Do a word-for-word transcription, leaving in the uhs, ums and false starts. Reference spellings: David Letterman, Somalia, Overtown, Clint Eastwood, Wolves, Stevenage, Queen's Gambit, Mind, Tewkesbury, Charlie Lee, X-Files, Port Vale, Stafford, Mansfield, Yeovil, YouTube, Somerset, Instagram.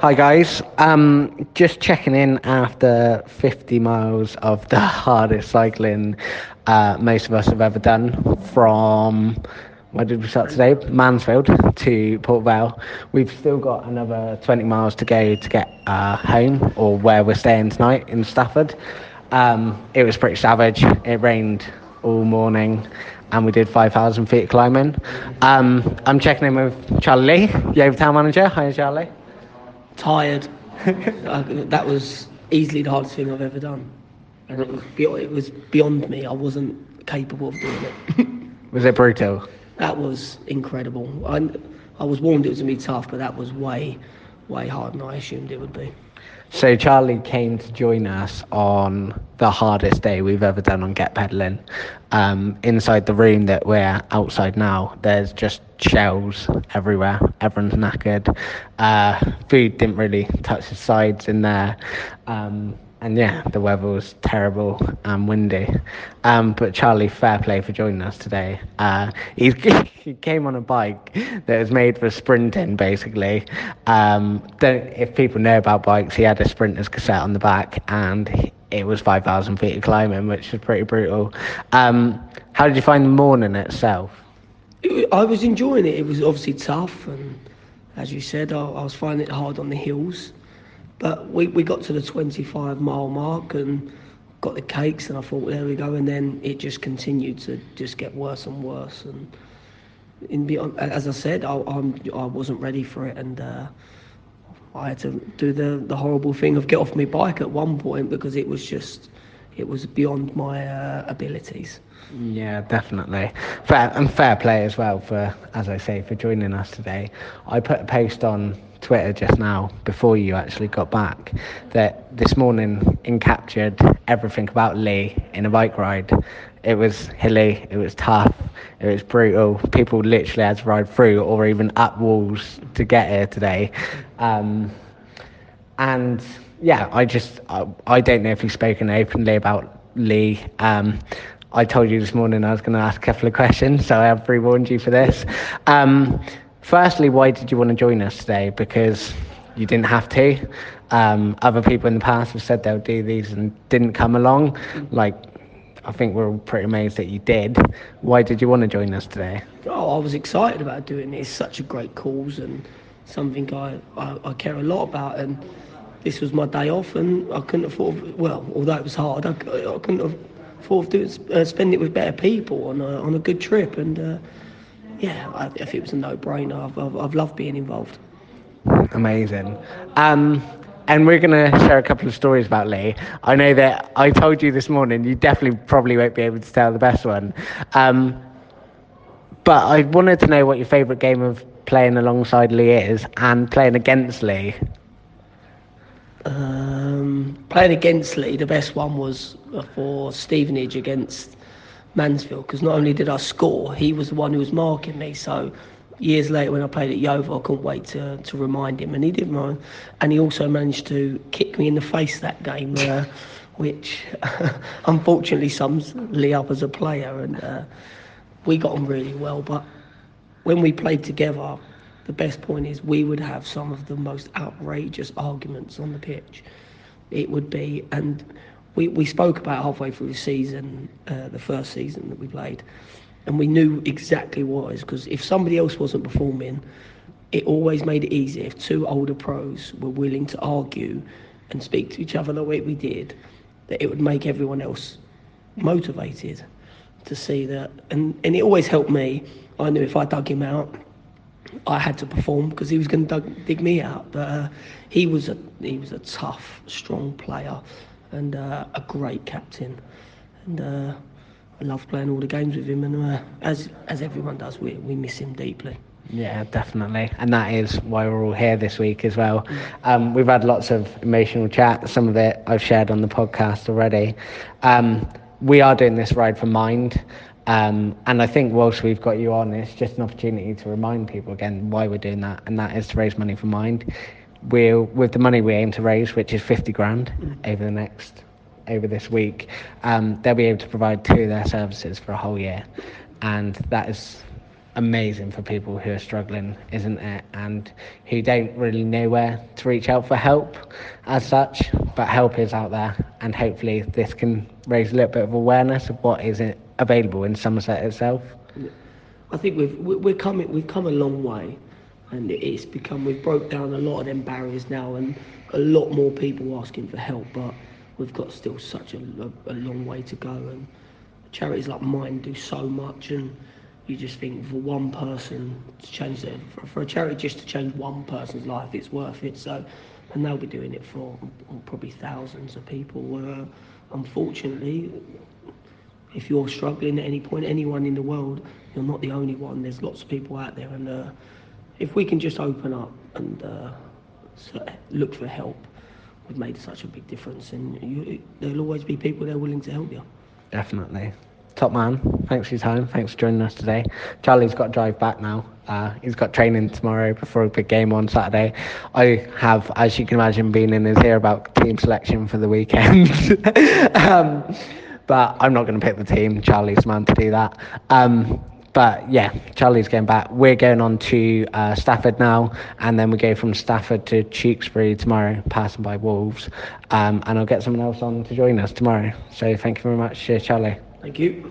Hi guys, um, just checking in after fifty miles of the hardest cycling uh, most of us have ever done. From, where did we start today? Mansfield to Port Vale. We've still got another twenty miles to go to get uh, home, or where we're staying tonight in Stafford. Um, it was pretty savage. It rained all morning and we did five thousand feet of climbing. Um, I'm checking in with Charlie Lee, the Overtown manager. Hi Charlie. Tired. That was easily the hardest thing I've ever done, and it was beyond, it was beyond me. I wasn't capable of doing it. Was it brutal? That was incredible. I, I was warned it was going to be tough, but that was way, way harder than I assumed it would be. So Charlie came to join us on the hardest day we've ever done on Get Pedalling. Um, inside the room that we're outside now, there's just shells everywhere. Everyone's knackered. Uh, food didn't really touch the sides in there. Um, and yeah, the weather was terrible and windy. Um, but Charlie, fair play for joining us today. Uh, he's, he came on a bike that was made for sprinting, basically. Um, don't, if people know about bikes, he had a sprinter's cassette on the back, and he, it was five thousand feet of climbing, which was pretty brutal. Um, how did you find the morning itself? I was enjoying it. It was obviously tough, and as you said, I, I was finding it hard on the hills. But we, we got to the twenty-five mile mark and got the cakes, and I thought, well, there we go. And then it just continued to just get worse and worse. And in beyond, as I said, I I'm, I wasn't ready for it, and uh, I had to do the, the horrible thing of get off my bike at one point, because it was just it was beyond my uh, abilities. Yeah, definitely. Fair, and fair play as well for, as I say, for joining us today. I put a post on Twitter just now, before you actually got back, that this morning encaptured everything about Lee in a bike ride. It was hilly, it was tough, it was brutal. People literally had to ride through or even up walls to get here today. Um, and yeah, I just, I, I don't know if you've spoken openly about Lee. Um, I told you this morning I was going to ask a couple of questions, so I have pre-warned you for this. Um, Firstly, why did you want to join us today? Because you didn't have to. Um, other people in the past have said they'll do these and didn't come along. Like, I think we're all pretty amazed that you did. Why did you want to join us today? Oh, I was excited about doing it. It's such a great cause and something I, I, I care a lot about. And this was my day off, and I couldn't afford, well, although it was hard, I, I couldn't afford to do, uh, spend it with better people on a, on a good trip. And Uh, Yeah, I, I think it was a no-brainer. I've, I've, I've loved being involved. Amazing. Um, and we're going to share a couple of stories about Lee. I know that I told you this morning, you definitely probably won't be able to tell the best one. Um, but I wanted to know what your favourite game of playing alongside Lee is and playing against Lee. Um, playing against Lee, the best one was for Stevenage against Mansfield, because not only did I score, he was the one who was marking me, so years later when I played at Yeovil, I couldn't wait to, to remind him, and he didn't mind. And he also managed to kick me in the face that game, uh, which unfortunately sums Lee up as a player. And uh, we got on really well, but when we played together, the best point is we would have some of the most outrageous arguments on the pitch. It would be, and we, we spoke about halfway through the season, uh, the first season that we played, and we knew exactly what it was, because if somebody else wasn't performing, it always made it easier if two older pros were willing to argue and speak to each other the way we did, that it would make everyone else motivated to see that. And, and it always helped me. I knew if I dug him out, I had to perform because he was going to dig me out. But uh, he was a he was a tough, strong player, and uh, a great captain. And uh, I love playing all the games with him. And uh, as as everyone does, we we miss him deeply. Yeah, definitely. And that is why we're all here this week as well. Um, we've had lots of emotional chat. Some of it I've shared on the podcast already. Um, we are doing this ride for Mind. Um, and I think whilst we've got you on, it's just an opportunity to remind people again why we're doing that, and that is to raise money for Mind. We're, with the money we aim to raise, which is fifty grand over the next, over this week, um, they'll be able to provide two of their services for a whole year, and that is amazing for people who are struggling, isn't it? And who don't really know where to reach out for help as such, but help is out there, and hopefully this can raise a little bit of awareness of what is it available in Somerset itself. I think we've we're coming we've come a long way, and it's become we've broke down a lot of them barriers now, and a lot more people asking for help. But we've got still such a, a long way to go, and charities like mine do so much. And you just think for one person to change their for, for a charity just to change one person's life, it's worth it. So, and they'll be doing it for probably thousands of people. Uh, unfortunately. If you're struggling at any point, anyone in the world, you're not the only one. There's lots of people out there, and uh, if we can just open up and uh, look for help, we've made such a big difference. And you, there'll always be people there willing to help you. Definitely. Top man, thanks for your time. Thanks for joining us today. Charlie's got to drive back now. Uh, he's got training tomorrow before a big game on Saturday. I have, as you can imagine, been in his ear about team selection for the weekend. um, But I'm not going to pick the team. Charlie's the man to do that. Um, but yeah, Charlie's going back. We're going on to uh, Stafford now, and then we go from Stafford to Tewkesbury tomorrow, passing by Wolves. Um, and I'll get someone else on to join us tomorrow. So thank you very much, Charlie. Thank you.